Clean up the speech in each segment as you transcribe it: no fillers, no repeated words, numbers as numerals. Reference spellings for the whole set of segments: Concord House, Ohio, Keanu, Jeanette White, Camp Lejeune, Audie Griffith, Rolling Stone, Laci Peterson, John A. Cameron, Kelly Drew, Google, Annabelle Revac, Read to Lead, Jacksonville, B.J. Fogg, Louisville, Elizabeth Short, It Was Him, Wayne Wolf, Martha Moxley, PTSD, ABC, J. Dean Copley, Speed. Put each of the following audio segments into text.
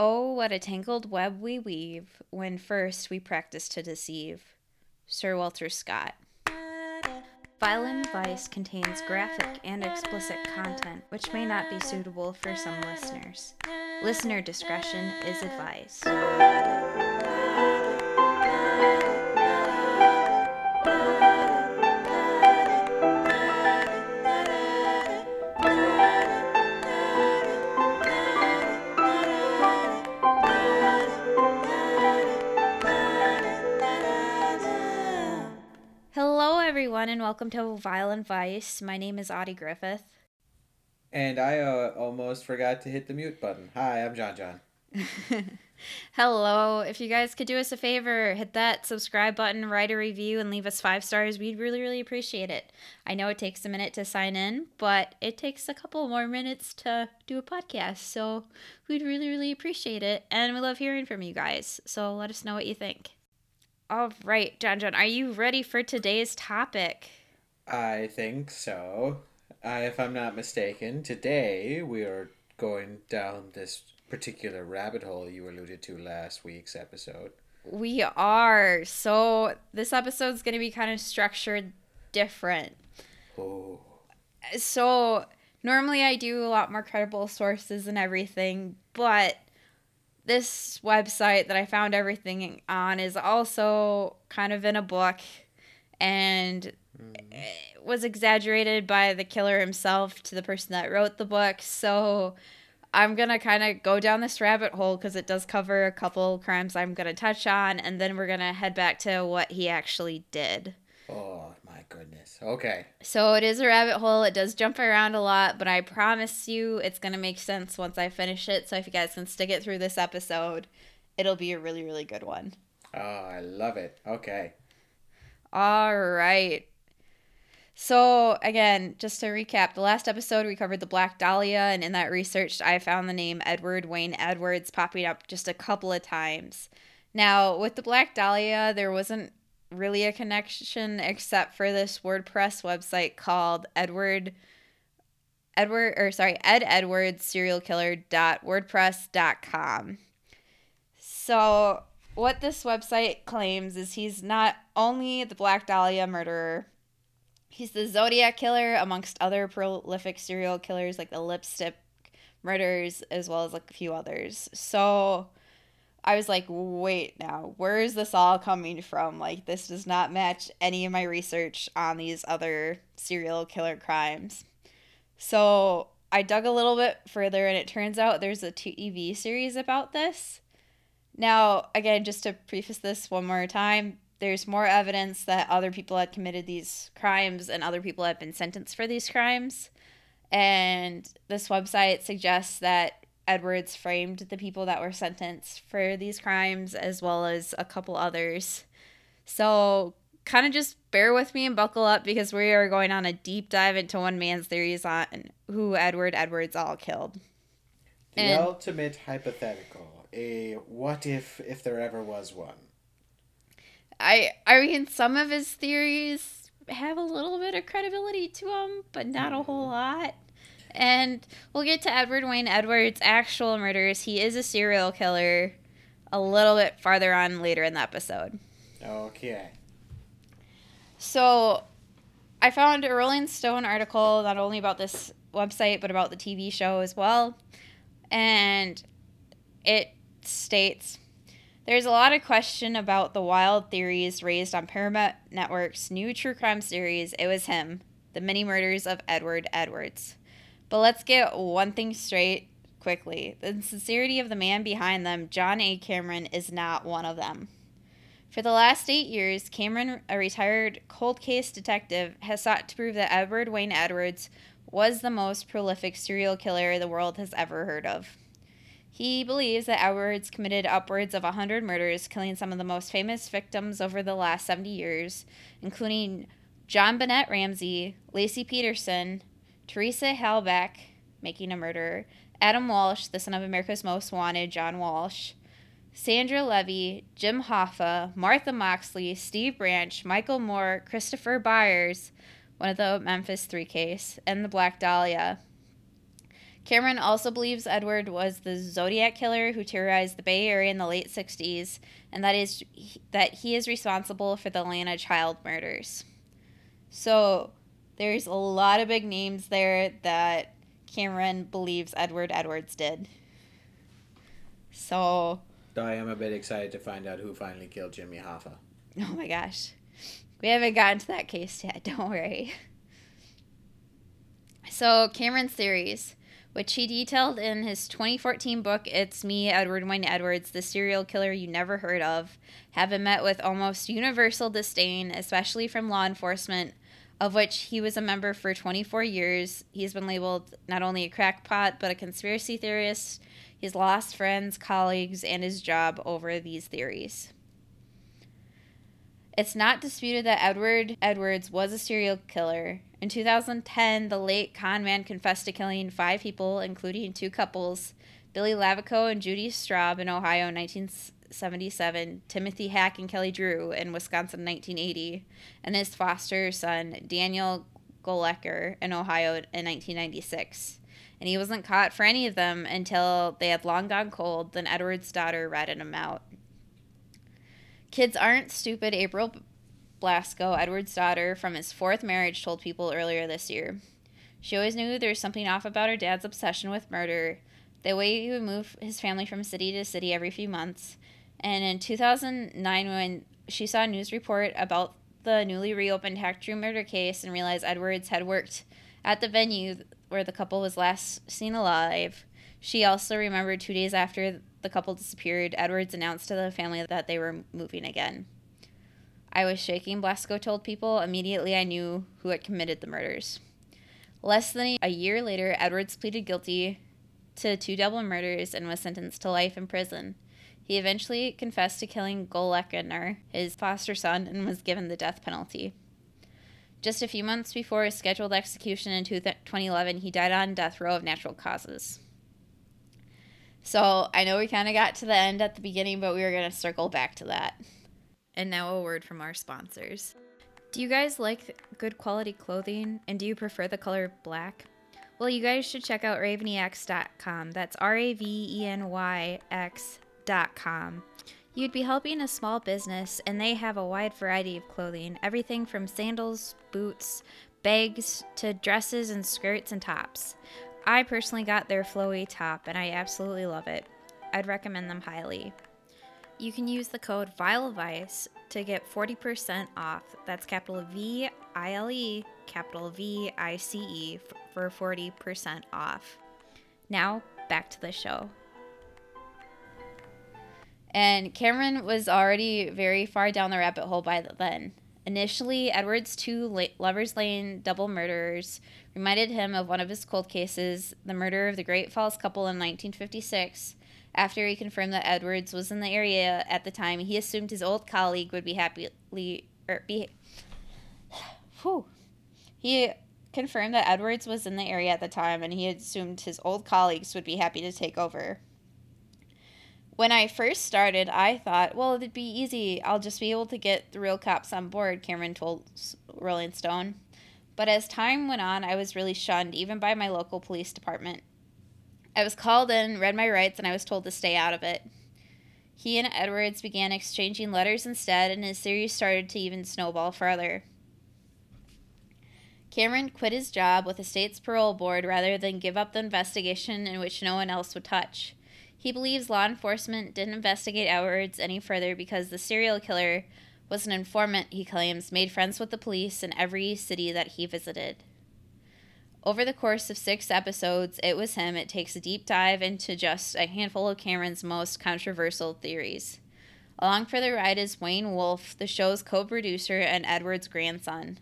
Oh, what a tangled web we weave when first we practice to deceive. Sir Walter Scott. Violent Vice contains graphic and explicit content which may not be suitable for some listeners. Listener discretion is advised. And welcome to Violent Vice. My name is Audie Griffith. And I almost forgot to hit the mute button. Hi, I'm John. Hello. If you guys could do us a favor, hit that subscribe button, write a review, and leave us 5 stars. We'd really, really appreciate it. I know it takes a minute to sign in, but it takes a couple more minutes to do a podcast. So we'd really, really appreciate it. And we love hearing from you guys. So let us know what you think. All right, John, are you ready for today's topic? I think so. If I'm not mistaken, today we are going down this particular rabbit hole you alluded to last week's episode. We are. So this episode's going to be kind of structured different. Oh. So normally I do a lot more credible sources and everything, but this website that I found everything on is also kind of in a book and it was exaggerated by the killer himself to the person that wrote the book. So I'm going to kind of go down this rabbit hole because it does cover a couple crimes I'm going to touch on, and then we're going to head back to what he actually did. Oh, my goodness. Okay. So it is a rabbit hole. It does jump around a lot, but I promise you it's going to make sense once I finish it. So if you guys can stick it through this episode, it'll be a really, really good one. Oh, I love it. Okay. All right. So again, just to recap, the last episode we covered the Black Dahlia, and in that research, I found the name Edward Wayne Edwards popping up just a couple of times. Now, with the Black Dahlia, there wasn't really a connection except for this WordPress website called Ed Edwards serial killer.wordpress.com. So what this website claims is he's not only the Black Dahlia murderer, he's the Zodiac Killer, amongst other prolific serial killers like the Lipstick Murders, as well as like a few others. So I was like, wait now, where is this all coming from? Like, this does not match any of my research on these other serial killer crimes. So I dug a little bit further, and it turns out there's a TV series about this. Now, again, just to preface this one more time, there's more evidence that other people had committed these crimes and other people had been sentenced for these crimes. And this website suggests that Edwards framed the people that were sentenced for these crimes, as well as a couple others. So kind of just bear with me and buckle up, because we are going on a deep dive into one man's theories on who Edward Edwards all killed. The ultimate hypothetical. A what if there ever was one. I mean, some of his theories have a little bit of credibility to them, but not a whole lot. And we'll get to Edward Wayne Edwards' actual murders. He is a serial killer a little bit farther on later in the episode. Okay. So I found a Rolling Stone article not only about this website but about the TV show as well. And it states, there's a lot of question about the wild theories raised on Paramount Network's new true crime series, It Was Him, The Many Murders of Edward Edwards. But let's get one thing straight quickly. The sincerity of the man behind them, John A. Cameron, is not one of them. For the last 8 years, Cameron, a retired cold case detective, has sought to prove that Edward Wayne Edwards was the most prolific serial killer the world has ever heard of. He believes that Edwards committed upwards of 100 murders, killing some of the most famous victims over the last 70 years, including John Bennett Ramsey, Laci Peterson, Teresa Halbach, Making a Murderer, Adam Walsh, the son of America's Most Wanted, John Walsh, Sandra Levy, Jim Hoffa, Martha Moxley, Steve Branch, Michael Moore, Christopher Byers, one of the Memphis 3 case, and the Black Dahlia. Cameron also believes Edward was the Zodiac Killer who terrorized the Bay Area in the late 60s, and that he is responsible for the Atlanta child murders. So there's a lot of big names there that Cameron believes Edward Edwards did. So I am a bit excited to find out who finally killed Jimmy Hoffa. Oh my gosh. We haven't gotten to that case yet, don't worry. So Cameron's theories, which he detailed in his 2014 book, It's Me, Edward Wayne Edwards, The Serial Killer You Never Heard Of, have been met with almost universal disdain, especially from law enforcement, of which he was a member for 24 years. He's been labeled not only a crackpot, but a conspiracy theorist. He's lost friends, colleagues, and his job over these theories. It's not disputed that Edward Edwards was a serial killer. In 2010, the late con man confessed to killing 5 people, including 2 couples, Billy Lavaco and Judy Straub in Ohio in 1977, Timothy Hack and Kelly Drew in Wisconsin in 1980, and his foster son, Daniel Gloeckner, in Ohio in 1996. And he wasn't caught for any of them until they had long gone cold. Then Edward's daughter ratted him out. Kids aren't stupid, April Blasco, Edward's daughter from his 4th marriage, told People earlier this year. She always knew there was something off about her dad's obsession with murder, the way he would move his family from city to city every few months. And in 2009, when she saw a news report about the newly reopened Hack Drew murder case and realized Edwards had worked at the venue where the couple was last seen alive, she also remembered 2 days after the couple disappeared, Edwards announced to the family that they were moving again. I was shaking, Blasco told People. Immediately I knew who had committed the murders. Less than a year later, Edwards pleaded guilty to 2 double murders and was sentenced to life in prison. He eventually confessed to killing Goleckener, his foster son, and was given the death penalty. Just a few months before his scheduled execution in 2011, he died on death row of natural causes. So I know we kind of got to the end at the beginning, but we were going to circle back to that. And now a word from our sponsors. Do you guys like good quality clothing? And do you prefer the color black? Well, you guys should check out ravenyx.com. That's RAVENYX.com. You'd be helping a small business, and they have a wide variety of clothing, everything from sandals, boots, bags, to dresses and skirts and tops. I personally got their flowy top, and I absolutely love it. I'd recommend them highly. You can use the code VILEVICE to get 40% off. That's capital V-I-L-E, capital V-I-C-E for 40% off. Now, back to the show. And Cameron was already very far down the rabbit hole by then. Initially, Edward's 2 Lover's Lane double murderers reminded him of one of his cold cases, the murder of the Great Falls couple in 1956. After he confirmed that Edwards was in the area at the time, he assumed his old colleague would be happy to take over. When I first started, I thought, well, it'd be easy. I'll just be able to get the real cops on board, Cameron told Rolling Stone. But as time went on, I was really shunned, even by my local police department. I was called in, read my rights, and I was told to stay out of it. He and Edwards began exchanging letters instead, and his series started to even snowball further. Cameron quit his job with the state's parole board rather than give up the investigation in which no one else would touch. He believes law enforcement didn't investigate Edwards any further because the serial killer was an informant, he claims, made friends with the police in every city that he visited. Over the course of 6 episodes, It Was Him, it takes a deep dive into just a handful of Cameron's most controversial theories. Along for the ride is Wayne Wolf, the show's co-producer and Edwards' grandson.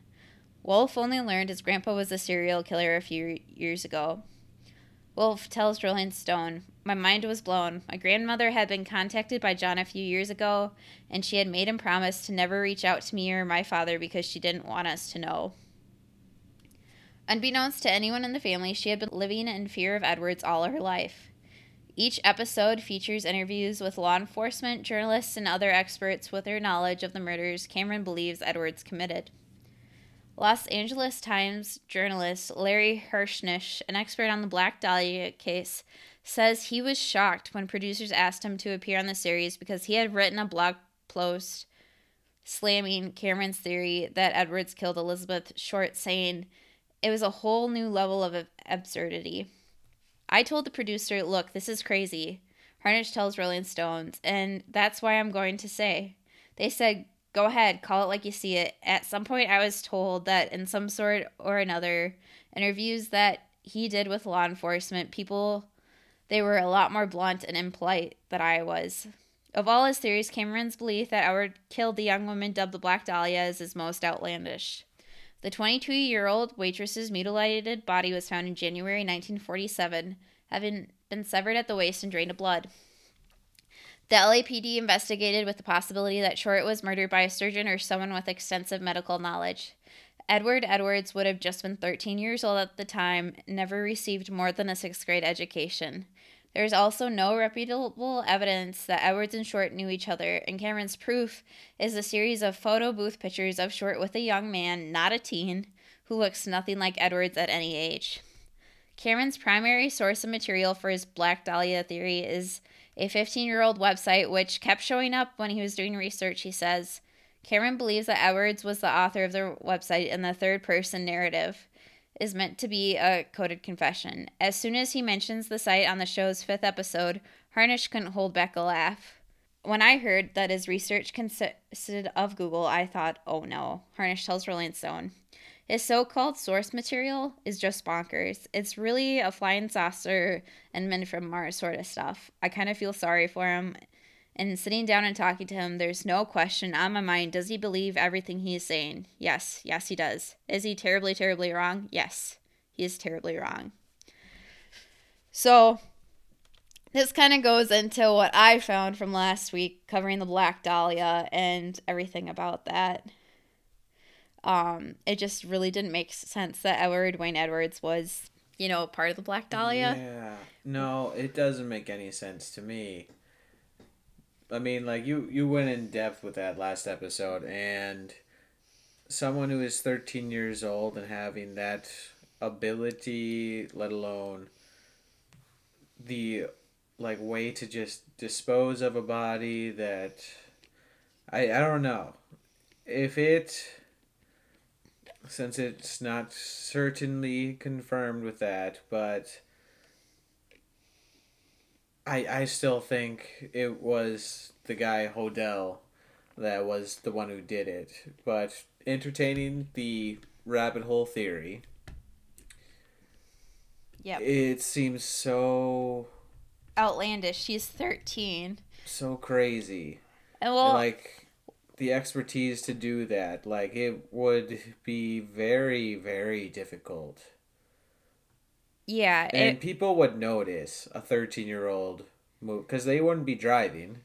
Wolf only learned his grandpa was a serial killer a few years ago. Wolf tells Rolling Stone, "My mind was blown. My grandmother had been contacted by John a few years ago, and she had made him promise to never reach out to me or my father because she didn't want us to know." Unbeknownst to anyone in the family, she had been living in fear of Edwards all her life. Each episode features interviews with law enforcement, journalists, and other experts with their knowledge of the murders Cameron believes Edwards committed. Los Angeles Times journalist Larry Harnisch, an expert on the Black Dahlia case, says he was shocked when producers asked him to appear on the series because he had written a blog post slamming Cameron's theory that Edwards killed Elizabeth Short, saying, "It was a whole new level of absurdity. I told the producer, look, this is crazy," Harnisch tells Rolling Stone, "and that's why I'm going to say. They said, go ahead, call it like you see it. At some point I was told that in some sort or another, interviews that he did with law enforcement, people, they were a lot more blunt and impolite than I was." Of all his theories, Cameron's belief that Edward killed the young woman dubbed the Black Dahlia is his most outlandish. The 22-year-old waitress's mutilated body was found in January 1947, having been severed at the waist and drained of blood. The LAPD investigated with the possibility that Short was murdered by a surgeon or someone with extensive medical knowledge. Edward Edwards would have just been 13 years old at the time, never received more than a sixth-grade education. There is also no reputable evidence that Edwards and Short knew each other, and Cameron's proof is a series of photo booth pictures of Short with a young man, not a teen, who looks nothing like Edwards at any age. Cameron's primary source of material for his Black Dahlia theory is a 15-year-old website which kept showing up when he was doing research, he says. Cameron believes that Edwards was the author of the website, and the third-person narrative is meant to be a coded confession. As soon as he mentions the site on the show's fifth episode, Harnisch couldn't hold back a laugh. "When I heard that his research consisted of Google, I thought, oh no," Harnisch tells Rolling Stone. "His so-called source material is just bonkers. It's really a flying saucer and men from Mars sort of stuff. I kind of feel sorry for him. And sitting down and talking to him, there's no question on my mind, does he believe everything he is saying? Yes, yes he does. Is he terribly, terribly wrong? Yes, he is terribly wrong." So this kind of goes into what I found from last week covering the Black Dahlia and everything about that. It just really didn't make sense that Edward Wayne Edwards was, you know, part of the Black Dahlia. Yeah, no, it doesn't make any sense to me. I mean, like, you went in depth with that last episode, and someone who is 13 years old and having that ability, let alone the, like, way to just dispose of a body that... I don't know. If it... Since it's not certainly confirmed with that, but... I still think it was the guy Hodell that was the one who did it. But entertaining the rabbit hole theory, yep, it seems so... outlandish. She's 13. So crazy. And well, like, the expertise to do that, like, it would be very, very difficult. Yeah. And people would notice a 13-year-old move, because they wouldn't be driving.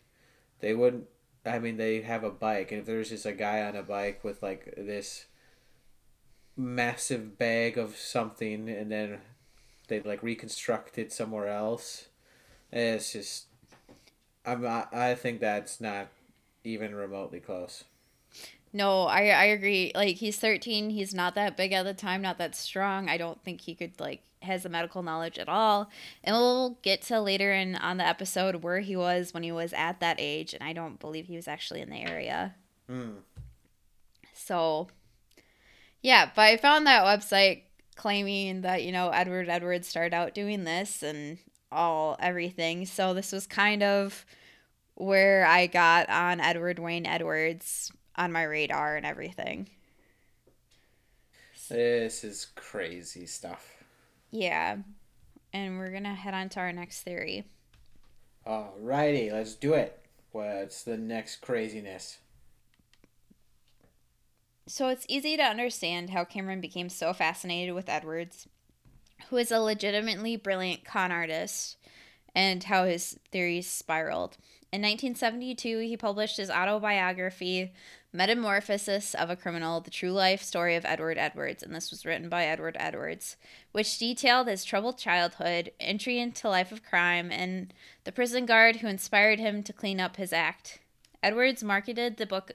They wouldn't, I mean, they have a bike, and if there's just a guy on a bike with, like, this massive bag of something, and then they, like, reconstruct it somewhere else, it's just, I think that's not even remotely close. No, I agree. Like, he's 13, he's not that big at the time, not that strong. I don't think he could, like, has the medical knowledge at all. And we'll get to later in on the episode where he was when he was at that age, and I don't believe he was actually in the area. So, yeah, but I found that website claiming that, you know, Edward Edwards started out doing this and everything. So this was kind of where I got on Edward Wayne Edwards on my radar and everything. This is crazy stuff. Yeah, and we're going to head on to our next theory. Alrighty, let's do it. What's the next craziness? So it's easy to understand how Cameron became so fascinated with Edwards, who is a legitimately brilliant con artist, and how his theories spiraled. In 1972, he published his autobiography, Metamorphosis of a Criminal, the True Life Story of Edward Edwards, and this was written by Edward Edwards, which detailed his troubled childhood, entry into life of crime, and the prison guard who inspired him to clean up his act. Edwards marketed the book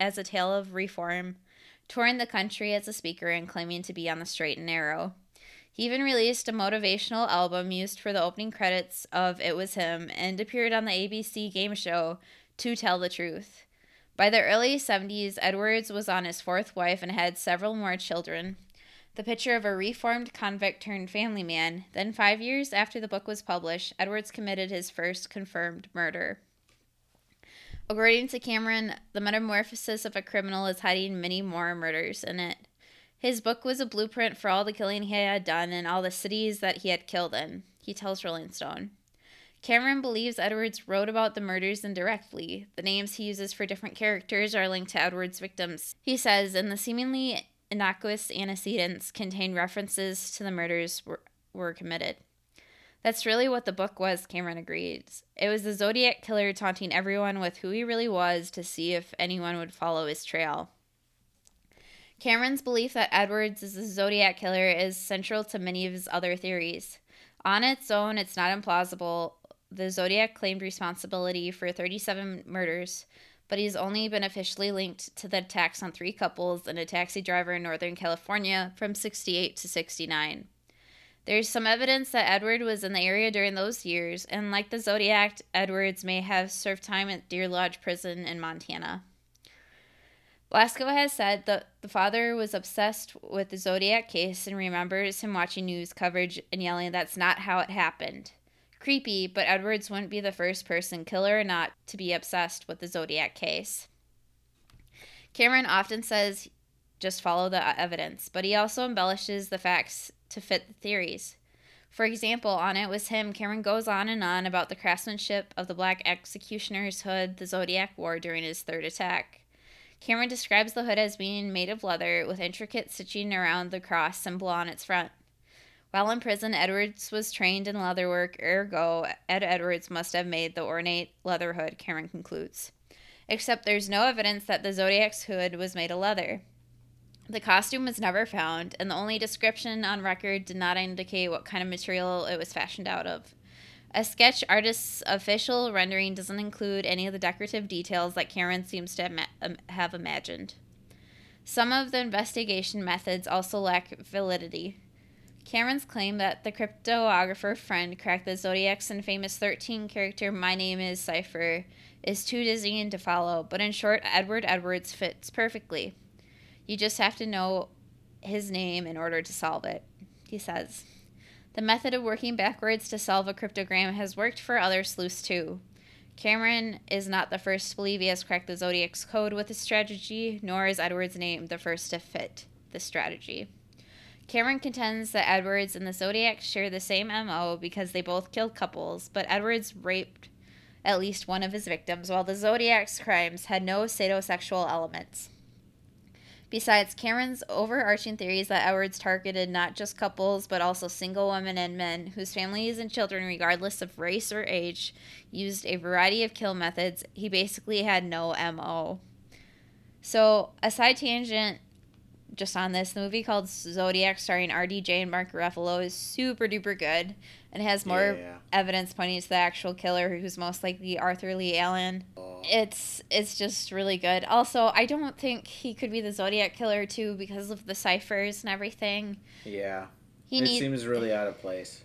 as a tale of reform, touring the country as a speaker and claiming to be on the straight and narrow. He even released a motivational album used for the opening credits of It Was Him and appeared on the ABC game show To Tell the Truth. By the early 70s, Edwards was on his fourth wife and had several more children. The picture of a reformed convict turned family man. Then 5 years after the book was published, Edwards committed his first confirmed murder. According to Cameron, The Metamorphosis of a Criminal is hiding many more murders in it. His book was a blueprint for all the killing he had done and all the cities that he had killed in, he tells Rolling Stone. Cameron believes Edwards wrote about the murders indirectly. The names he uses for different characters are linked to Edwards' victims, he says, and the seemingly innocuous antecedents contain references to the murders were committed. That's really what the book was, Cameron agrees. It was the Zodiac Killer taunting everyone with who he really was to see if anyone would follow his trail. Cameron's belief that Edwards is the Zodiac Killer is central to many of his other theories. On its own, it's not implausible. The Zodiac claimed responsibility for 37 murders, but he's only been officially linked to the attacks on three couples and a taxi driver in Northern California from 68 to 69. There's some evidence that Edward was in the area during those years, and like the Zodiac, Edwards may have served time at Deer Lodge Prison in Montana. Blasco has said that the father was obsessed with the Zodiac case and remembers him watching news coverage and yelling, "That's not how it happened." Creepy, but Edwards wouldn't be the first person, killer or not, to be obsessed with the Zodiac case. Cameron often says, just follow the evidence, but he also embellishes the facts to fit the theories. For example, on It Was Him, Cameron goes on and on about the craftsmanship of the black executioner's hood the Zodiac wore during his third attack. Cameron describes the hood as being made of leather with intricate stitching around the cross symbol on its front. While in prison, Edwards was trained in leatherwork, ergo, Ed Edwards must have made the ornate leather hood, Cameron concludes. Except there's no evidence that the Zodiac's hood was made of leather. The costume was never found, and the only description on record did not indicate what kind of material it was fashioned out of. A sketch artist's official rendering doesn't include any of the decorative details that Cameron seems to have imagined. Some of the investigation methods also lack validity. Cameron's claim that the cryptographer friend cracked the Zodiac's infamous 13-character My Name Is cipher is too dizzying to follow, but in short, Edward Edwards fits perfectly. You just have to know his name in order to solve it, he says. The method of working backwards to solve a cryptogram has worked for other sleuths too. Cameron is not the first to believe he has cracked the Zodiac's code with his strategy, nor is Edwards' name the first to fit the strategy. Cameron contends that Edwards and the Zodiac share the same M.O. because they both killed couples, but Edwards raped at least one of his victims, while the Zodiac's crimes had no sadosexual elements. Besides, Cameron's overarching theory is that Edwards targeted not just couples, but also single women and men, whose families and children, regardless of race or age, used a variety of kill methods. He basically had no M.O. So, a side tangent. Just on this, the movie called Zodiac starring RDJ and Mark Ruffalo is super duper good and has more evidence pointing to the actual killer, who's most likely Arthur Lee Allen. It's just really good. Also, I don't think he could be the Zodiac Killer too because of the ciphers and everything. Yeah. It seems really out of place.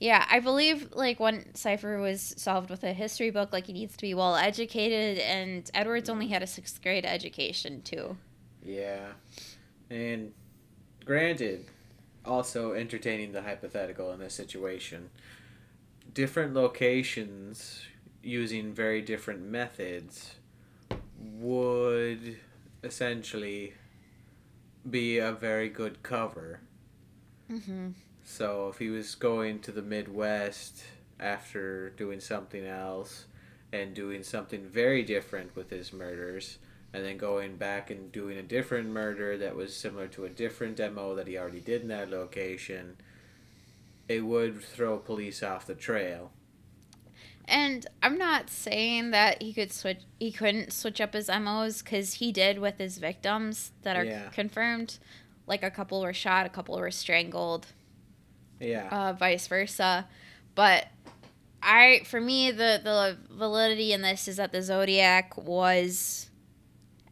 Yeah, I believe one cipher was solved with a history book, he needs to be well educated, and Edwards only had a 6th grade education too. Yeah. And granted, also entertaining the hypothetical in this situation, different locations using very different methods would essentially be a very good cover. Mm-hmm. So if he was going to the Midwest after doing something else and doing something very different with his murders, and then going back and doing a different murder that was similar to a different MO that he already did in that location, it would throw police off the trail. And I'm not saying that he couldn't switch up his MOs, because he did with his victims that are confirmed. A couple were shot, a couple were strangled. Yeah. Vice versa. But for me, the validity in this is that the Zodiac was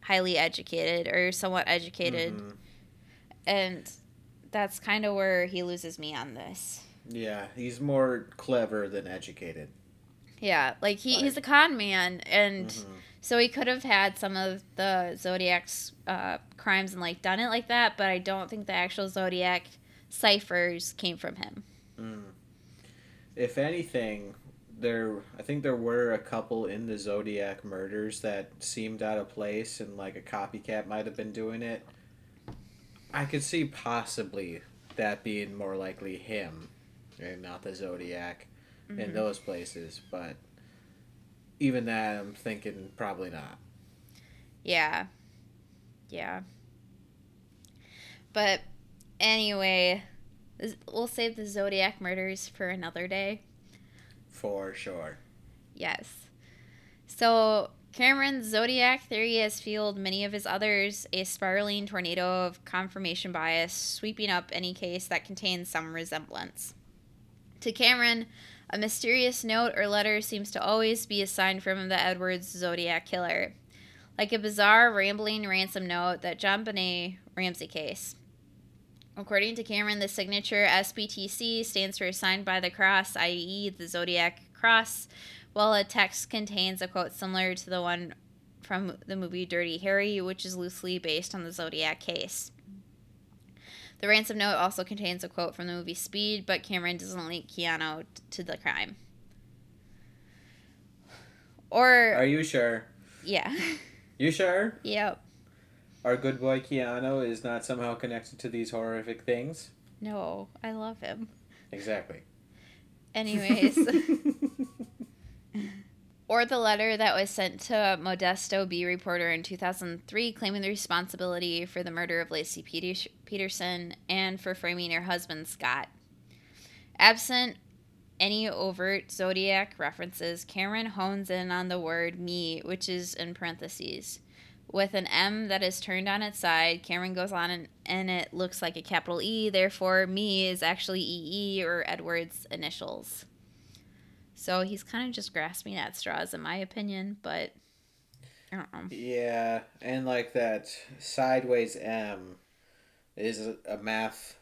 highly educated or somewhat educated. Mm-hmm. And that's kind of where he loses me on this. Yeah, he's more clever than educated. Yeah, like he's a con man, and mm-hmm. so he could have had some of the Zodiac's crimes and like done it like that, but I don't think the actual Zodiac ciphers came from him. Mm. If anything, I think there were a couple in the Zodiac murders that seemed out of place, and like a copycat might have been doing it. I could see possibly that being more likely him and not the Zodiac. Mm-hmm. In those places, but even that, I'm thinking probably not. Yeah. But anyway, we'll save the Zodiac murders for another day. For sure. Yes. So Cameron's Zodiac theory has fueled many of his others, a spiraling tornado of confirmation bias sweeping up any case that contains some resemblance. To Cameron, a mysterious note or letter seems to always be a sign from the Edwards Zodiac Killer, like a bizarre, rambling ransom note that John Benet Ramsey case. According to Cameron, the signature SBTC stands for Signed by the Cross, i.e. the Zodiac Cross, while a text contains a quote similar to the one from the movie Dirty Harry, which is loosely based on the Zodiac case. The ransom note also contains a quote from the movie Speed, but Cameron doesn't link Keanu to the crime. Or... Are you sure? Yeah. You sure? Yep. Our good boy Keanu is not somehow connected to these horrific things? No, I love him. Exactly. Anyways. Or the letter that was sent to Modesto Bee Reporter in 2003 claiming the responsibility for the murder of Laci Peterson and for framing her husband, Scott. Absent any overt Zodiac references, Cameron hones in on the word me, which is in parentheses. With an M that is turned on its side, Cameron goes on and it looks like a capital E, therefore me is actually EE or Edward's initials. So he's kind of just grasping at straws, in my opinion, but I don't know. Yeah, and like that sideways M is a math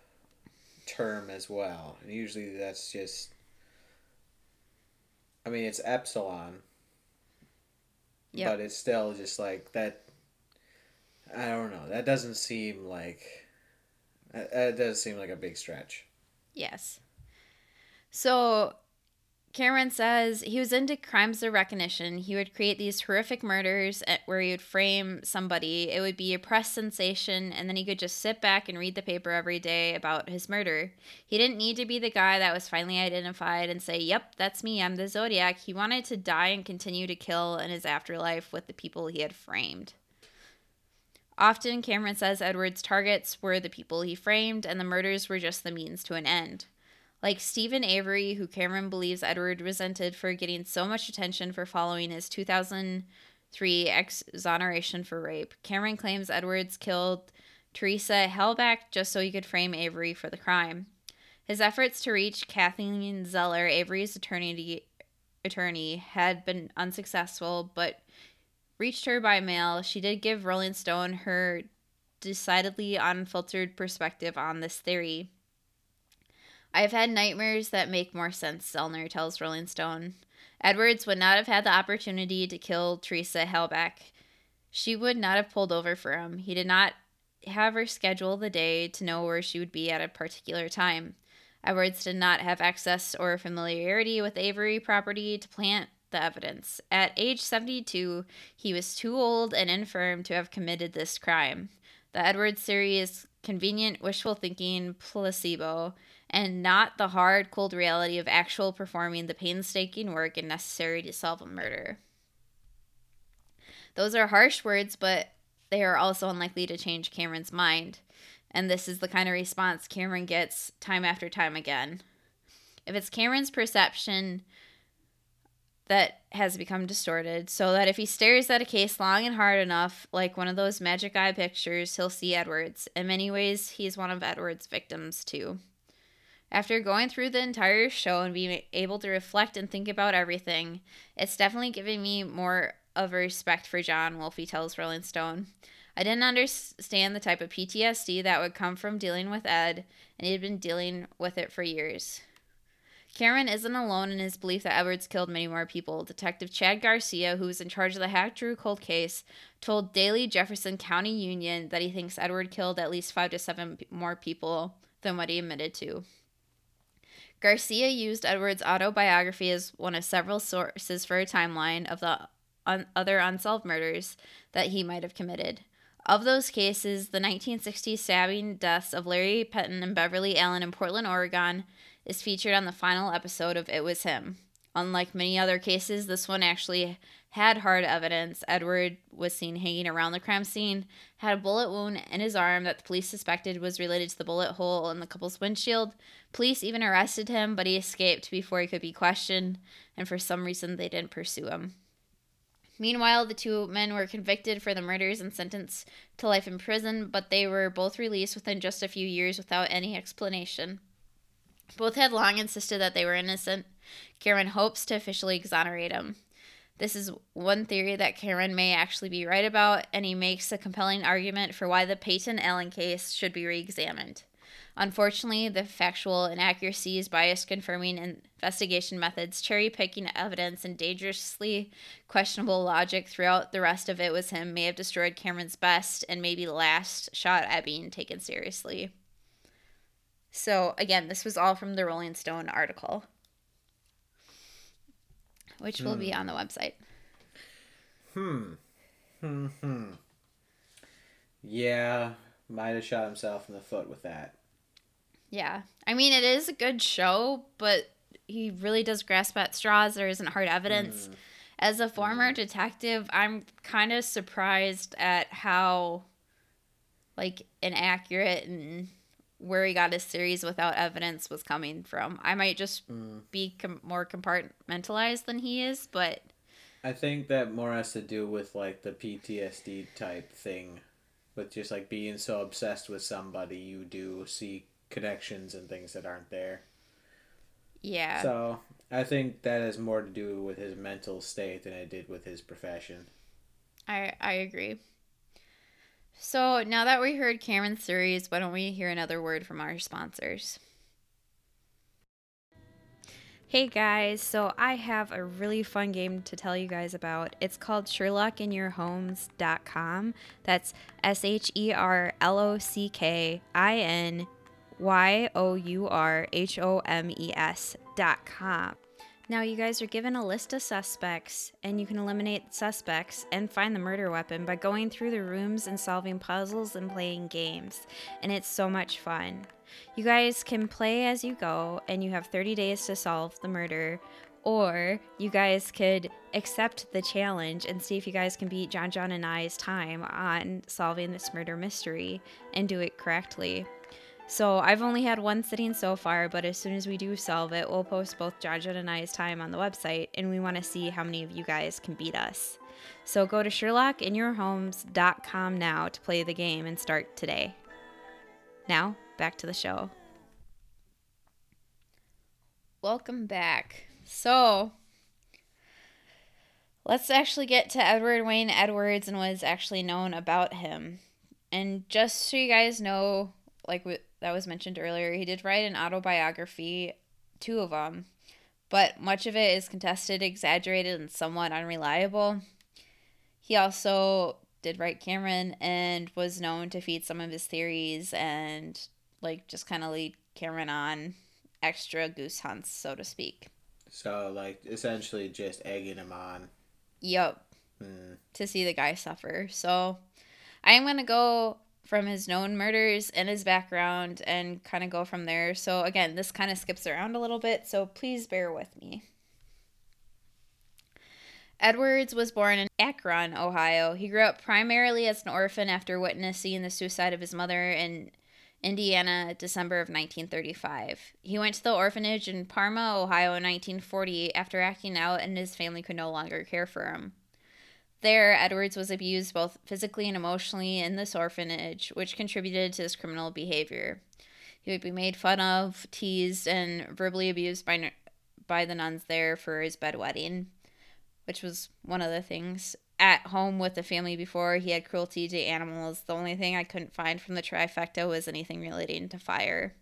term as well. And usually that's just, I mean, it's epsilon, yep. But it's still just like that, I don't know, that doesn't seem like a big stretch. Yes. So... Cameron says he was into crimes of recognition. He would create these horrific murders where he would frame somebody. It would be a press sensation, and then he could just sit back and read the paper every day about his murder. He didn't need to be the guy that was finally identified and say, yep, that's me, I'm the Zodiac. He wanted to die and continue to kill in his afterlife with the people he had framed. Often, Cameron says Edwards' targets were the people he framed, and the murders were just the means to an end. Like Stephen Avery, who Cameron believes Edward resented for getting so much attention for following his 2003 exoneration for rape, Cameron claims Edwards killed Teresa Halbach just so he could frame Avery for the crime. His efforts to reach Kathleen Zeller, Avery's attorney, had been unsuccessful, but reached her by mail. She did give Rolling Stone her decidedly unfiltered perspective on this theory. I've had nightmares that make more sense, Zellner tells Rolling Stone. Edwards would not have had the opportunity to kill Teresa Halbach. She would not have pulled over for him. He did not have her schedule the day to know where she would be at a particular time. Edwards did not have access or familiarity with Avery property to plant the evidence. At age 72, he was too old and infirm to have committed this crime. The Edwards theory is convenient, wishful thinking, placebo, and not the hard, cold reality of actual performing the painstaking work and necessary to solve a murder. Those are harsh words, but they are also unlikely to change Cameron's mind. And this is the kind of response Cameron gets time after time again. If it's Cameron's perception that has become distorted, so that if he stares at a case long and hard enough, like one of those magic eye pictures, he'll see Edwards. In many ways, he's one of Edwards' victims, too. After going through the entire show and being able to reflect and think about everything, it's definitely giving me more of respect for John Wolfe, he tells Rolling Stone. I didn't understand the type of PTSD that would come from dealing with Ed, and he had been dealing with it for years. Cameron isn't alone in his belief that Edwards killed many more people. Detective Chad Garcia, who was in charge of the Hack-Drew cold case, told Daily Jefferson County Union that he thinks Edward killed at least 5 to 7 more people than what he admitted to. Garcia used Edwards' autobiography as one of several sources for a timeline of the other unsolved murders that he might have committed. Of those cases, the 1960 stabbing deaths of Larry Petton and Beverly Allen in Portland, Oregon, is featured on the final episode of It Was Him. Unlike many other cases, this one actually had hard evidence. Edward was seen hanging around the crime scene, had a bullet wound in his arm that the police suspected was related to the bullet hole in the couple's windshield. Police even arrested him, but he escaped before he could be questioned, and for some reason they didn't pursue him. Meanwhile, the two men were convicted for the murders and sentenced to life in prison, but they were both released within just a few years without any explanation. Both had long insisted that they were innocent. Cameron hopes to officially exonerate him. This is one theory that Cameron may actually be right about, and he makes a compelling argument for why the Peyton-Allen case should be re-examined. Unfortunately, the factual inaccuracies, bias confirming investigation methods, cherry-picking evidence, and dangerously questionable logic throughout the rest of It Was Him may have destroyed Cameron's best and maybe last shot at being taken seriously. So, again, this was all from the Rolling Stone article, which will be on the website. Yeah, might have shot himself in the foot with that. Yeah. I mean, it is a good show, but he really does grasp at straws. There isn't hard evidence. As a former detective, I'm kind of surprised at how, like, inaccurate and where he got his series without evidence was coming from. I might just be more compartmentalized than he is, but I think that more has to do with, like, the PTSD type thing, with just, like, being so obsessed with somebody, you do see connections and things that aren't there. Yeah. So I think that has more to do with his mental state than it did with his profession. I agree. So now that we heard Cameron's series, why don't we hear another word from our sponsors? Hey guys, so I have a really fun game to tell you guys about. It's called SherlockInYourHomes.com. That's SherlockInYourHomes.com. Now, you guys are given a list of suspects, and you can eliminate suspects and find the murder weapon by going through the rooms and solving puzzles and playing games. And it's so much fun. You guys can play as you go, and you have 30 days to solve the murder, or you guys could accept the challenge and see if you guys can beat John and I's time on solving this murder mystery and do it correctly. So I've only had one sitting so far, but as soon as we do solve it, we'll post both John and I's time on the website, and we want to see how many of you guys can beat us. So go to SherlockInYourHomes.com now to play the game and start today. Now, back to the show. Welcome back. So let's actually get to Edward Wayne Edwards and what is actually known about him. And just so you guys know, like that was mentioned earlier, he did write an autobiography, 2 of them, but much of it is contested, exaggerated, and somewhat unreliable. He also did write Cameron and was known to feed some of his theories and, like, just kind of lead Cameron on extra goose hunts, so to speak. So, like, essentially just egging him on. Yep. To see the guy suffer. So I'm going to go from his known murders and his background and kind of go from there. So again, this kind of skips around a little bit, so please bear with me. Edwards was born in Akron, Ohio. He grew up primarily as an orphan after witnessing the suicide of his mother in Indiana, December of 1935. He went to the orphanage in Parma, Ohio in 1940 after acting out and his family could no longer care for him. There, Edwards was abused both physically and emotionally in this orphanage, which contributed to his criminal behavior. He would be made fun of, teased, and verbally abused by the nuns there for his bedwetting. which was one of the things. At Home with the Family Before, he had Cruelty to Animals. The only thing I couldn't find from the trifecta was anything relating to fire.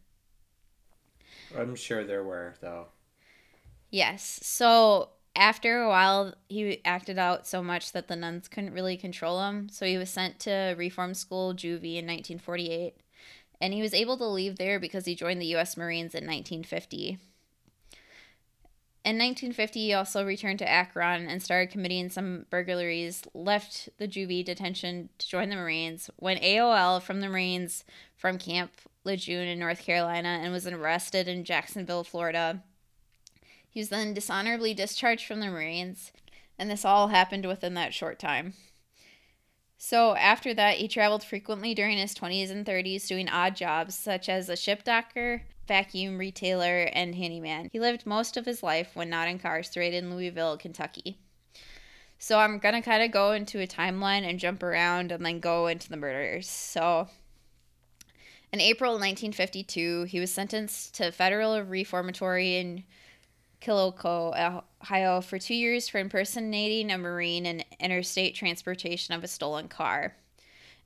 I'm sure there were, though. Yes. So after a while, he acted out so much that the nuns couldn't really control him. So he was sent to reform school, juvie, in 1948. And he was able to leave there because he joined the U.S. Marines in 1950. In 1950, he also returned to Akron and started committing some burglaries, left the juvie detention to join the Marines, went AOL from the Marines from Camp Lejeune in North Carolina, and was arrested in Jacksonville, Florida. He was then dishonorably discharged from the Marines, and this all happened within that short time. So after that, he traveled frequently during his 20s and 30s doing odd jobs such as a ship docker, vacuum retailer, and handyman. He lived most of his life, when not incarcerated, in Louisville, Kentucky. So I'm going to kind of go into a timeline and jump around and then go into the murders. So in April 1952, he was sentenced to federal reformatory in Killico, Ohio, for 2 years for impersonating a Marine and interstate transportation of a stolen car.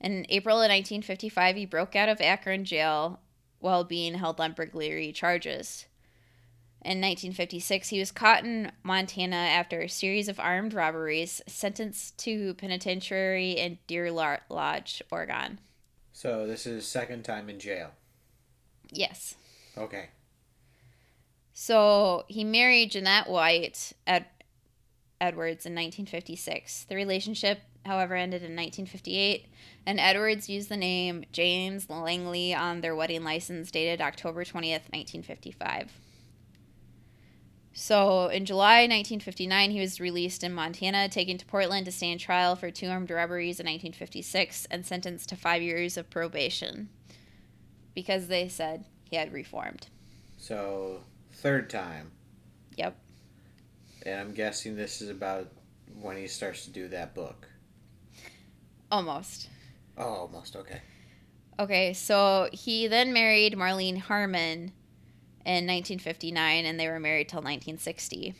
In April of 1955, he broke out of Akron jail while being held on burglary charges. In 1956, he was caught in Montana after a series of armed robberies, sentenced to penitentiary in Deer Lodge, Oregon. So this is his second time in jail? Yes. Okay. So he married Jeanette White Edwards in 1956. The relationship, however, ended in 1958, and Edwards used the name James Langley on their wedding license dated October 20th, 1955. So in July 1959, he was released in Montana, taken to Portland to stand trial for two armed robberies in 1956 and sentenced to 5 years of probation because they said he had reformed. So third time. Yep. And I'm guessing this is about when he starts to do that book. Almost. Oh, almost. Okay. Okay, so he then married Marlene Harmon in 1959, and they were married till 1960. In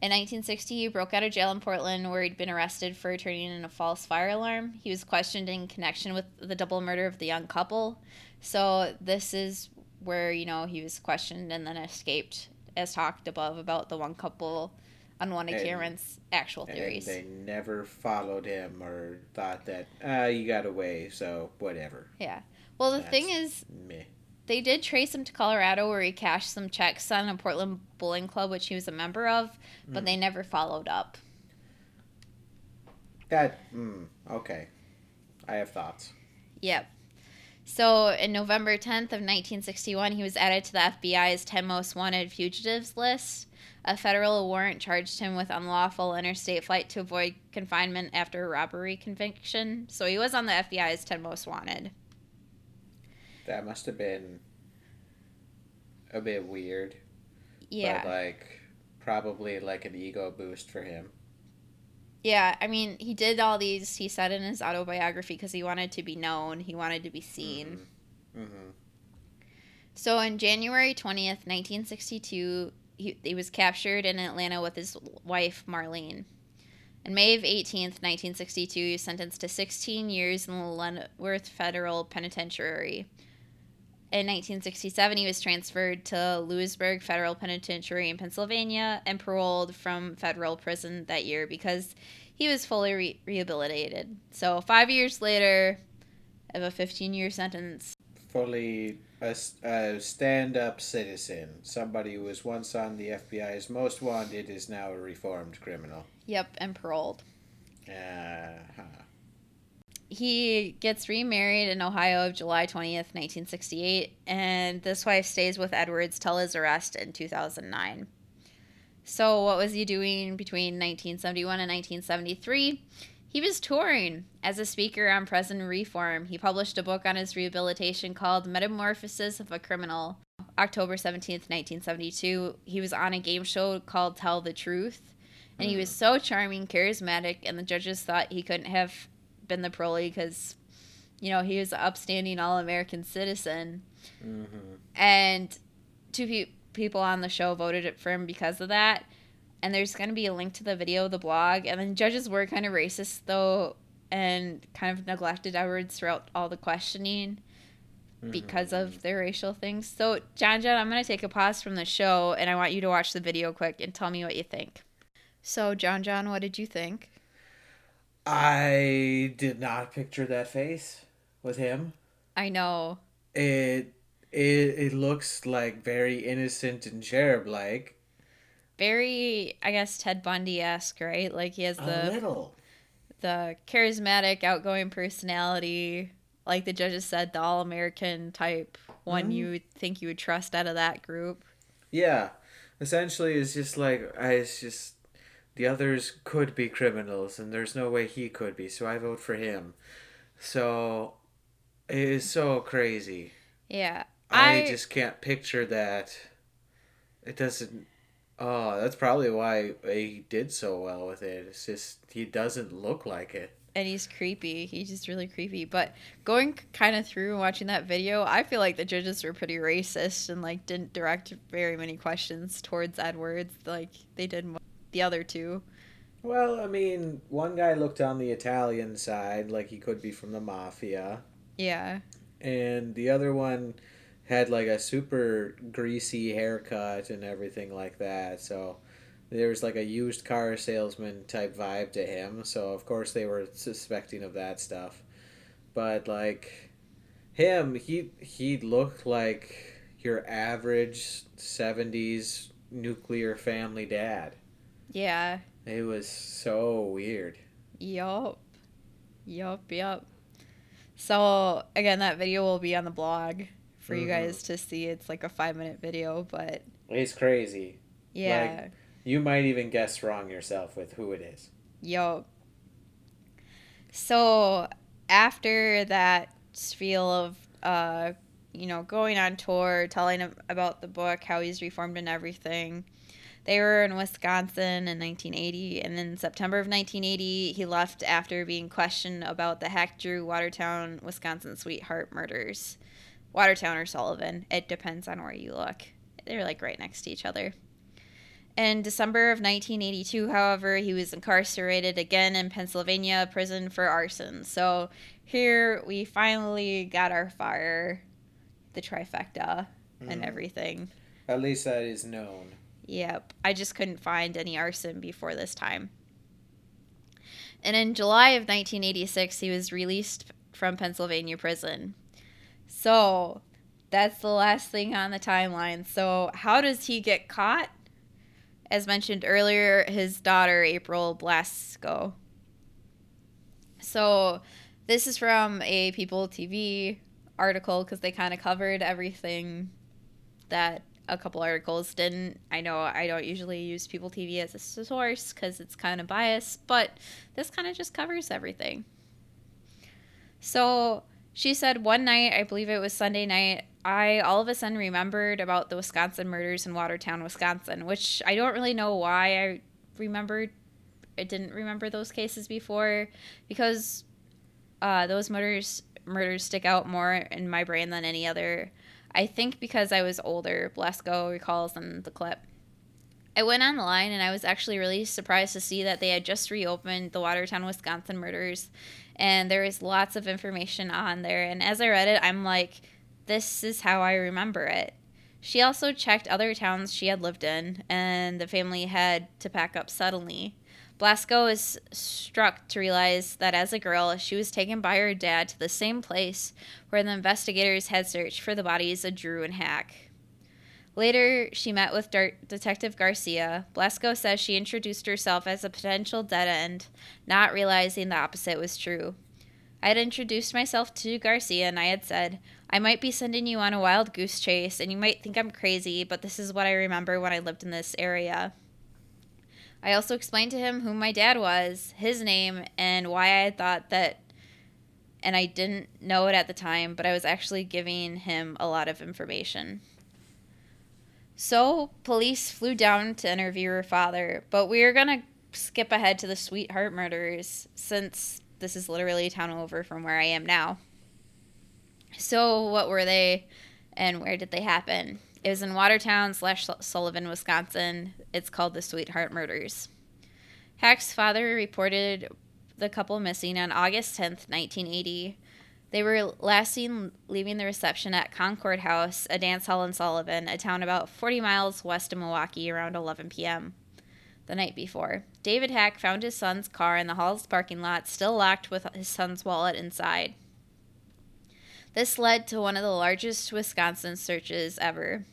1960, he broke out of jail in Portland, where he'd been arrested for turning in a false fire alarm. He was questioned in connection with the double murder of the young couple. So this is where, you know, he was questioned and then escaped, as talked above, about the one couple on one of Cameron's actual theories. They never followed him or thought that, you got away, so whatever. Yeah. Well, the thing is, they did trace him to Colorado, where he cashed some checks on a Portland bowling club, which he was a member of, but they never followed up. Okay. I have thoughts. Yep. So, in November 10th of 1961, he was added to the FBI's 10 Most Wanted Fugitives list. A federal warrant charged him with unlawful interstate flight to avoid confinement after a robbery conviction. So he was on the FBI's 10 Most Wanted. That must have been a bit weird. Yeah. But, like, probably, like, an ego boost for him. Yeah, I mean, he did all these, he said in his autobiography, because he wanted to be known, he wanted to be seen. Mm-hmm. Mm-hmm. So on January 20th, 1962... He was captured in Atlanta with his wife, Marlene. On May of 18th, 1962, he was sentenced to 16 years in the Leavenworth Federal Penitentiary. In 1967, he was transferred to Lewisburg Federal Penitentiary in Pennsylvania and paroled from federal prison that year because he was fully rehabilitated. So 5 years later, of a 15-year sentence. Fully a stand-up citizen. Somebody who was once on the FBI's Most Wanted is now a reformed criminal. Yep, and paroled. He gets remarried in Ohio of July 20th, 1968, and this wife stays with Edwards till his arrest in 2009. So what was he doing between 1971 and 1973? He was touring as a speaker on prison reform. He published a book on his rehabilitation called Metamorphosis of a Criminal. October 17th, 1972, he was on a game show called Tell the Truth. And he was so charming, charismatic, and the judges thought he couldn't have been the parolee because, you know, he was an upstanding all-American citizen. Mm-hmm. And two people on the show voted for him because of that. And there's going to be a link to the video, the blog. And then judges were kind of racist, though, and kind of neglected Edwards throughout all the questioning because of their racial things. So, John, I'm going to take a pause from the show, and I want you to watch the video quick and tell me what you think. So, John, what did you think? I did not picture that face with him. I know. It looks like very innocent and cherub-like. Very, I guess, Ted Bundy-esque, right? Like he has the charismatic, outgoing personality, like the judges said, the all-American type one you would think you would trust out of that group. Yeah, essentially, it's just the others could be criminals, and there's no way he could be, so I vote for him. So it is so crazy. Yeah, I just can't picture that. It doesn't. Oh, that's probably why he did so well with it. It's just, he doesn't look like it. And he's creepy. He's just really creepy. But going kind of through and watching that video, I feel like the judges were pretty racist and, like, didn't direct very many questions towards Edwards. Like, they did the other two. Well, I mean, one guy looked on the Italian side, like he could be from the mafia. Yeah. And the other one had like a super greasy haircut and everything like that. So there was like a used car salesman type vibe to him. So of course they were suspecting of that stuff. But like him, he looked like your average 70s nuclear family dad. Yeah. It was so weird. Yup. So again, that video will be on the blog for you guys to see. It's like a 5-minute video, but it's crazy. Yeah, like, you might even guess wrong yourself with who it is. Yo. So after that spiel of going on tour, telling him about the book, how he's reformed and everything, they were in Wisconsin in 1980, and in September of 1980 he left after being questioned about the Hack Drew Watertown, Wisconsin sweetheart murders. Watertown or Sullivan. It depends on where you look. They're like right next to each other. In December of 1982, however, he was incarcerated again in Pennsylvania prison for arson. So here we finally got our fire, the trifecta, and everything. At least that is known. Yep. I just couldn't find any arson before this time. And in July of 1986, he was released from Pennsylvania prison. So that's the last thing on the timeline. So how does he get caught? As mentioned earlier, his daughter, April Blasco. So this is from a People TV article because they kind of covered everything that a couple articles didn't. I know I don't usually use People TV as a source because it's kind of biased, but this kind of just covers everything. So she said, one night, I believe it was Sunday night, I all of a sudden remembered about the Wisconsin murders in Watertown, Wisconsin, which I don't really know why I remembered. I didn't remember those cases before because those murders stick out more in my brain than any other. I think because I was older, Blasco recalls in the clip. I went online and I was actually really surprised to see that they had just reopened the Watertown, Wisconsin murders. And there is lots of information on there. And as I read it, I'm like, this is how I remember it. She also checked other towns she had lived in, and the family had to pack up suddenly. Blasco is struck to realize that as a girl, she was taken by her dad to the same place where the investigators had searched for the bodies of Drew and Hack. Later, she met with Detective Garcia. Blasco says she introduced herself as a potential dead end, not realizing the opposite was true. I had introduced myself to Garcia, and I had said, I might be sending you on a wild goose chase, and you might think I'm crazy, but this is what I remember when I lived in this area. I also explained to him who my dad was, his name, and why I thought that, and I didn't know it at the time, but I was actually giving him a lot of information. So, police flew down to interview her father, but we're going to skip ahead to the sweetheart murders since this is literally a town over from where I am now. So, what were they and where did they happen? It was in Watertown/Sullivan, Wisconsin. It's called the Sweetheart Murders. Hack's father reported the couple missing on August 10th, 1980. They were last seen leaving the reception at Concord House, a dance hall in Sullivan, a town about 40 miles west of Milwaukee, around 11 p.m. the night before. David Hack found his son's car in the hall's parking lot, still locked with his son's wallet inside. This led to one of the largest Wisconsin searches ever.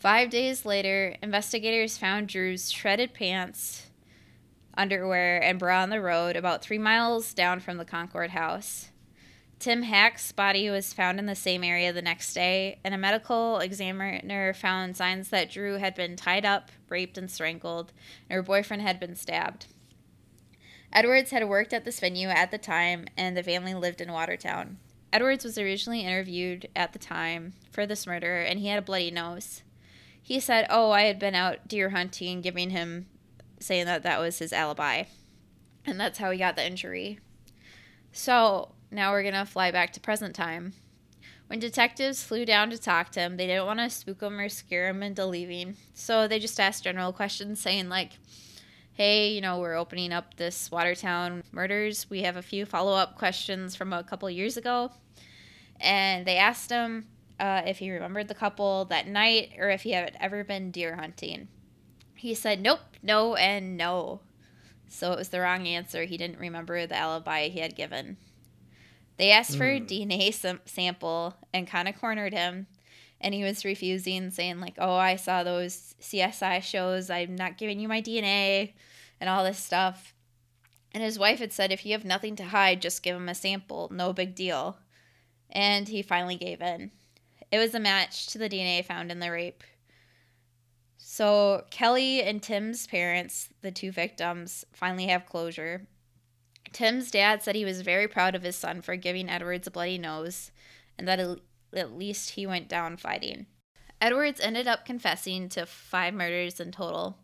5 days later, investigators found Drew's shredded pants, underwear, and bra on the road about 3 miles down from the Concord House. Tim Hack's body was found in the same area the next day, and a medical examiner found signs that Drew had been tied up, raped, and strangled, and her boyfriend had been stabbed. Edwards had worked at this venue at the time, and the family lived in Watertown. Edwards was originally interviewed at the time for this murder, and he had a bloody nose. He said, I had been out deer hunting, saying that was his alibi. And that's how he got the injury. So now we're going to fly back to present time. When detectives flew down to talk to him, they didn't want to spook him or scare him into leaving. So they just asked general questions saying, hey, we're opening up this Watertown murders. We have a few follow-up questions from a couple years ago. And they asked him if he remembered the couple that night or if he had ever been deer hunting. He said, nope, no, and no. So it was the wrong answer. He didn't remember the alibi he had given. They asked for a DNA sample and kind of cornered him. And he was refusing, saying, I saw those CSI shows. I'm not giving you my DNA and all this stuff. And his wife had said, if you have nothing to hide, just give him a sample. No big deal. And he finally gave in. It was a match to the DNA found in the rape. So Kelly and Tim's parents, the two victims, finally have closure. Tim's dad said he was very proud of his son for giving Edwards a bloody nose and that at least he went down fighting. Edwards ended up confessing to 5 murders in total.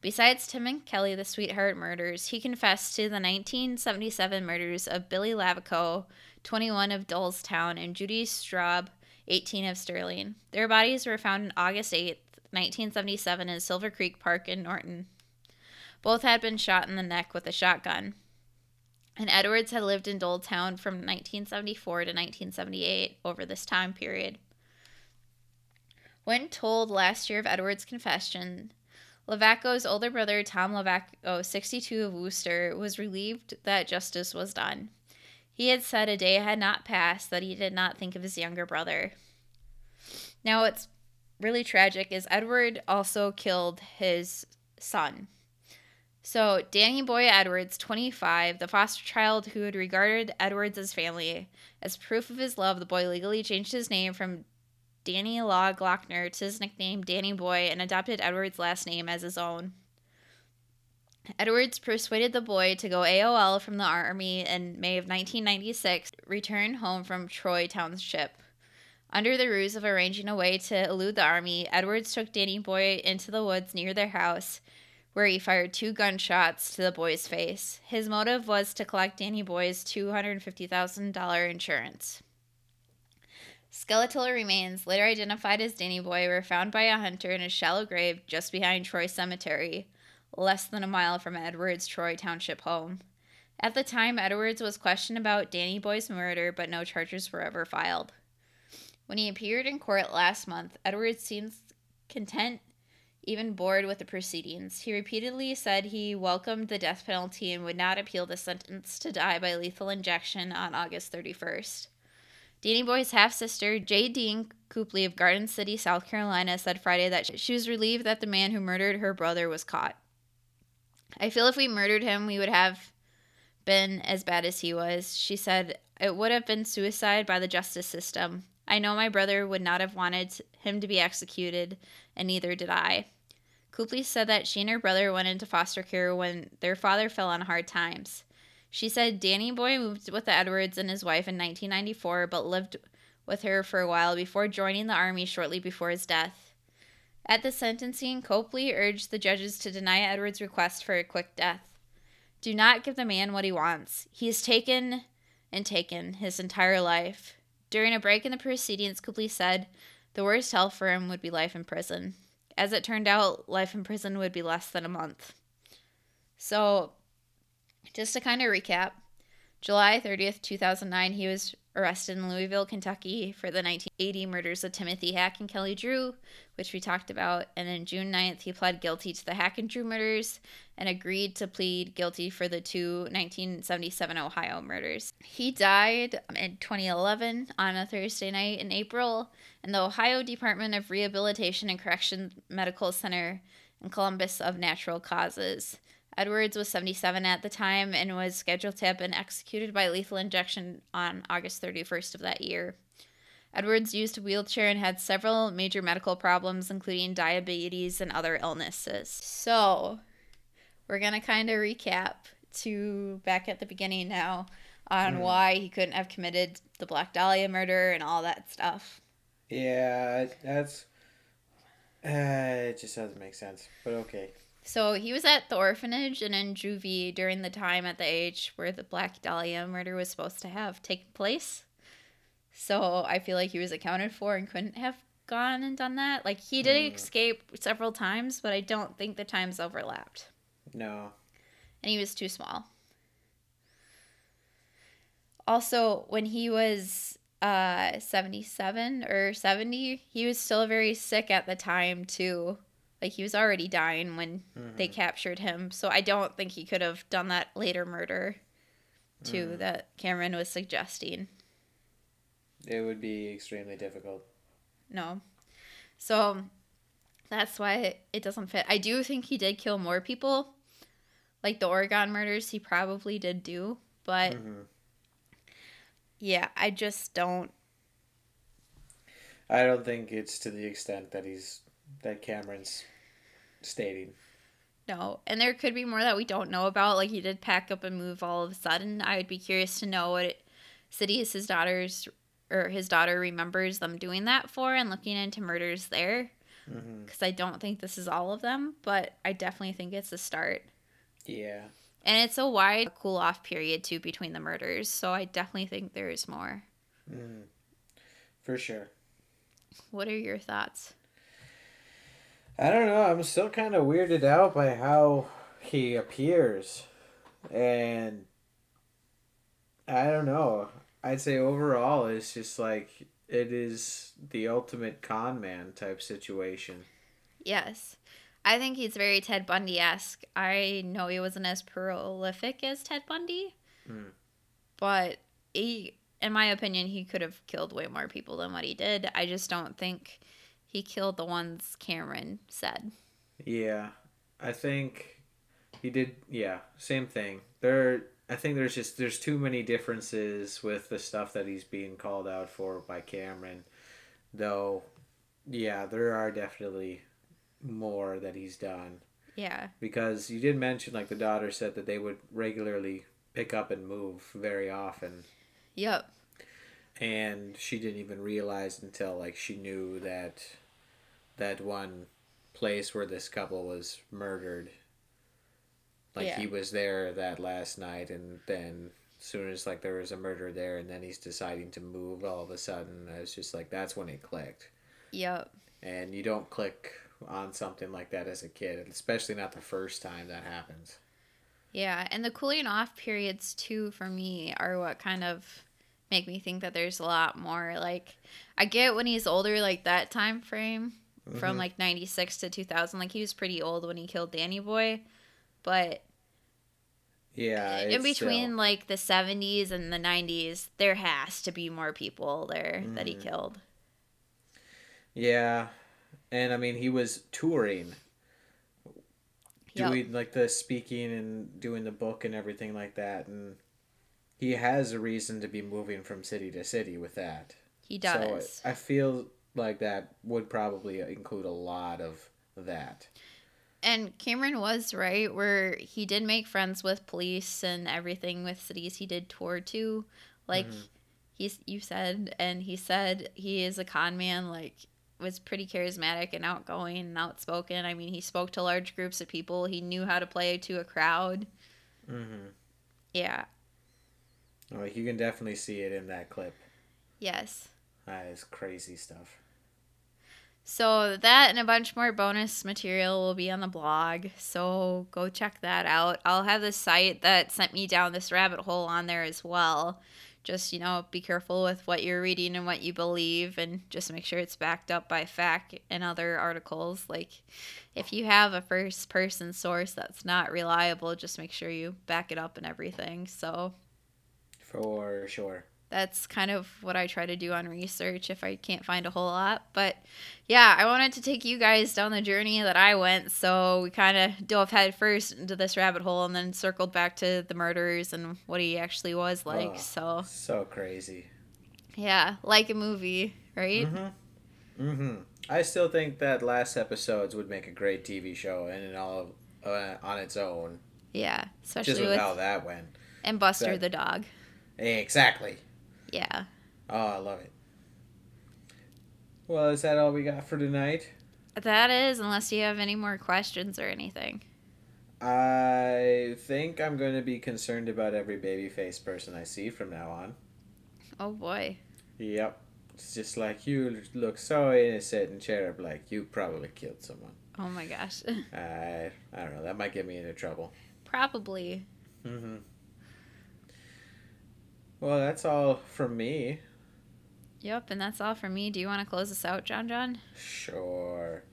Besides Tim and Kelly, the Sweetheart Murders, he confessed to the 1977 murders of Billy Lavaco, 21 of Doylestown, and Judy Straub, 18 of Sterling. Their bodies were found on August 8th, 1977 in Silver Creek Park in Norton. Both had been shot in the neck with a shotgun. And Edwards had lived in Doylestown from 1974 to 1978 over this time period. When told last year of Edwards' confession, Lavaco's older brother, Tom Lavaco, 62 of Worcester, was relieved that justice was done. He had said a day had not passed that he did not think of his younger brother. Now, what's really tragic is Edward also killed his son. So Danny Boy Edwards, 25, the foster child who had regarded Edwards as family. As proof of his love, the boy legally changed his name from Daniel Gloeckner to his nickname Danny Boy and adopted Edwards' last name as his own. Edwards persuaded the boy to go AOL from the Army in May of 1996, returned home from Troy Township. Under the ruse of arranging a way to elude the Army, Edwards took Danny Boy into the woods near their house, where he fired 2 gunshots to the boy's face. His motive was to collect Danny Boy's $250,000 insurance. Skeletal remains, later identified as Danny Boy, were found by a hunter in a shallow grave just behind Troy Cemetery, less than a mile from Edwards' Troy Township home. At the time, Edwards was questioned about Danny Boy's murder, but no charges were ever filed. When he appeared in court last month, Edwards seems content, even bored with the proceedings. He repeatedly said he welcomed the death penalty and would not appeal the sentence to die by lethal injection on August 31st. Danny Boy's half-sister, J. Dean Copley of Garden City, South Carolina, said Friday that she was relieved that the man who murdered her brother was caught. I feel if we murdered him, we would have been as bad as he was. She said, it would have been suicide by the justice system. I know my brother would not have wanted him to be executed, and neither did I. Copley said that she and her brother went into foster care when their father fell on hard times. She said Danny Boy moved with the Edwards and his wife in 1994, but lived with her for a while before joining the Army shortly before his death. At the sentencing, Copley urged the judges to deny Edwards' request for a quick death. Do not give the man what he wants. He has taken and taken his entire life. During a break in the proceedings, Copley said, The worst hell for him would be life in prison. As it turned out, life in prison would be less than a month. So, just to kind of recap, July 30th, 2009, he was arrested in Louisville, Kentucky for the 1980 murders of Timothy Hack and Kelly Drew, which we talked about. And then June 9th, he pled guilty to the Hack and Drew murders and agreed to plead guilty for the two 1977 Ohio murders. He died in 2011 on a Thursday night in April, and the Ohio Department of Rehabilitation and Correction Medical Center in Columbus of natural causes. Edwards was 77 at the time and was scheduled to have been executed by lethal injection on August 31st of that year. Edwards used a wheelchair and had several major medical problems, including diabetes and other illnesses. So, we're going to kind of recap to back at the beginning now on why he couldn't have committed the Black Dahlia murder and all that stuff. Yeah, that's... it just doesn't make sense, but okay. So he was at the orphanage and in juvie during the time at the age where the Black Dahlia murder was supposed to have taken place. So I feel like he was accounted for and couldn't have gone and done that. Like, he did escape several times, but I don't think the times overlapped. No. And he was too small. Also, when he was 77 or 70, he was still very sick at the time, too. Like, he was already dying when they captured him. So I don't think he could have done that later murder, too, that Cameron was suggesting. It would be extremely difficult. No. So that's why it doesn't fit. I do think he did kill more people. Like, the Oregon murders, he probably did do. But, yeah, I just don't. I don't think it's to the extent that Cameron's stating. No, and there could be more that we don't know about. Like, he did pack up and move all of a sudden. I would be curious to know what cities his daughter remembers them doing that for, and looking into murders there. Because I don't think this is all of them, but I definitely think it's a start. Yeah. And it's a wide cool-off period, too, between the murders, so I definitely think there is more. For sure. What are your thoughts? I don't know. I'm still kind of weirded out by how he appears. And I don't know. I'd say overall it's just like it is the ultimate con man type situation. Yes. I think he's very Ted Bundy-esque. I know he wasn't as prolific as Ted Bundy. But he, in my opinion, he could have killed way more people than what he did. I just don't think... he killed the ones Cameron said. Yeah. I think he did. Yeah. Same thing. I think there's too many differences with the stuff that he's being called out for by Cameron. Though, yeah, there are definitely more that he's done. Yeah. Because you did mention, like, the daughter said that they would regularly pick up and move very often. Yep. And she didn't even realize until, like, she knew that one place where this couple was murdered, like, he was there that last night, and then as soon as, like, there was a murder there, and then he's deciding to move all of a sudden, I was just like, that's when it clicked. Yep. And you don't click on something like that as a kid, especially not the first time that happens. Yeah, and the cooling off periods, too, for me, are what kind of make me think that there's a lot more. Like, I get when he's older, like, that time frame from, like, 96 to 2000, like, he was pretty old when he killed Danny Boy, but yeah, in between still... like the 70s and the 90s, there has to be more people there that he killed. Yeah. And I mean, he was touring, doing like the speaking and doing the book and everything like that, and he has a reason to be moving from city to city with that. He does. So I feel like that would probably include a lot of that. And Cameron was right, where he did make friends with police and everything with cities he did tour to. Like, he said he is a con man, like, was pretty charismatic and outgoing and outspoken. I mean, he spoke to large groups of people. He knew how to play to a crowd. Yeah. Like, you can definitely see it in that clip. Yes. That is crazy stuff. So that and a bunch more bonus material will be on the blog, so go check that out. I'll have the site that sent me down this rabbit hole on there as well. Just, you know, be careful with what you're reading and what you believe, and just make sure it's backed up by fact and other articles. Like, if you have a first-person source that's not reliable, just make sure you back it up and everything, so. For sure. That's kind of what I try to do on research if I can't find a whole lot. But yeah, I wanted to take you guys down the journey that I went. So we kind of dove head first into this rabbit hole and then circled back to the murders and what he actually was like. Oh, so crazy. Yeah, like a movie, right? Mm-hmm. Mm-hmm. I still think that last episodes would make a great TV show and in all on its own. Yeah, especially just with how that went. And Buster the dog. Exactly. Yeah. Oh, I love it. Well, is that all we got for tonight? That is, unless you have any more questions or anything. I think I'm going to be concerned about every babyface person I see from now on. Oh, boy. Yep. It's just like, you look so innocent and cherub, like you probably killed someone. Oh, my gosh. I don't know. That might get me into trouble. Probably. Mm-hmm. Well, that's all from me. Yep, and that's all from me. Do you want to close us out, John? Sure.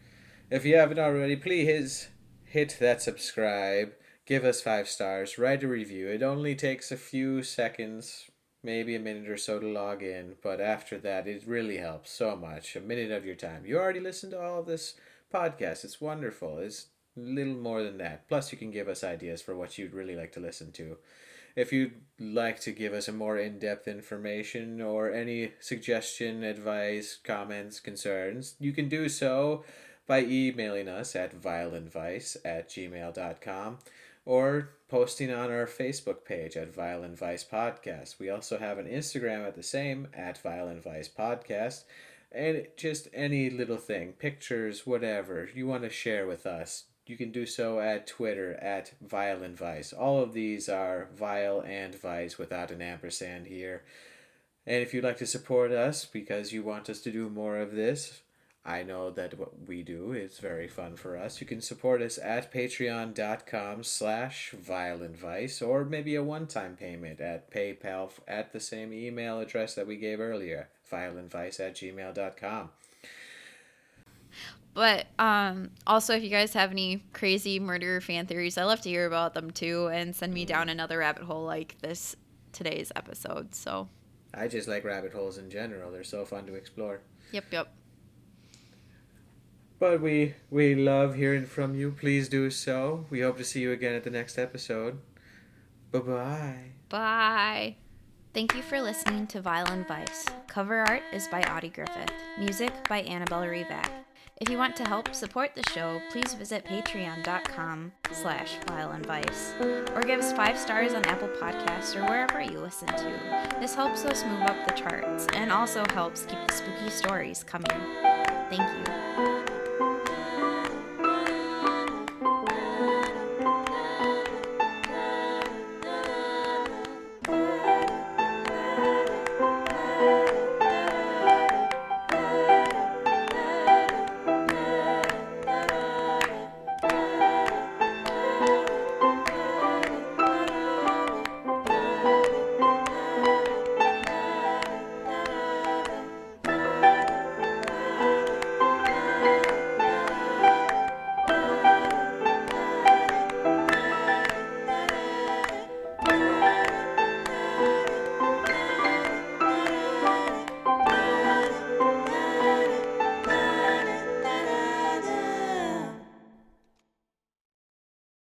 If you haven't already, please hit that subscribe. Give us 5 stars. Write a review. It only takes a few seconds, maybe a minute or so to log in. But after that, it really helps so much. A minute of your time. You already listened to all of this podcast. It's wonderful. It's a little more than that. Plus, you can give us ideas for what you'd really like to listen to. If you'd like to give us a more in-depth information or any suggestion, advice, comments, concerns, you can do so by emailing us at violentvice@gmail.com or posting on our Facebook page at Violent Vice Podcast. We also have an Instagram at the same, at Violent Vice Podcast. And just any little thing, pictures, whatever you want to share with us, you can do so at Twitter, at Vile and Vice. All of these are Vile and Vice without an ampersand here. And if you'd like to support us because you want us to do more of this, I know that what we do is very fun for us. You can support us at patreon.com/Vile and Vice, or maybe a one-time payment at PayPal at the same email address that we gave earlier, vileandvice@gmail.com. But also, if you guys have any crazy murderer fan theories, I love to hear about them too, and send me down another rabbit hole like this today's episode. So I just like rabbit holes in general. They're so fun to explore. Yep. But we love hearing from you. Please do so. We hope to see you again at the next episode. Bye-bye. Bye. Thank you for listening to Violent Vice. Cover art is by Audie Griffith. Music by Annabelle Revac. If you want to help support the show, please visit patreon.com/Vile and Vice, or give us 5 stars on Apple Podcasts or wherever you listen to. This helps us move up the charts and also helps keep the spooky stories coming. Thank you.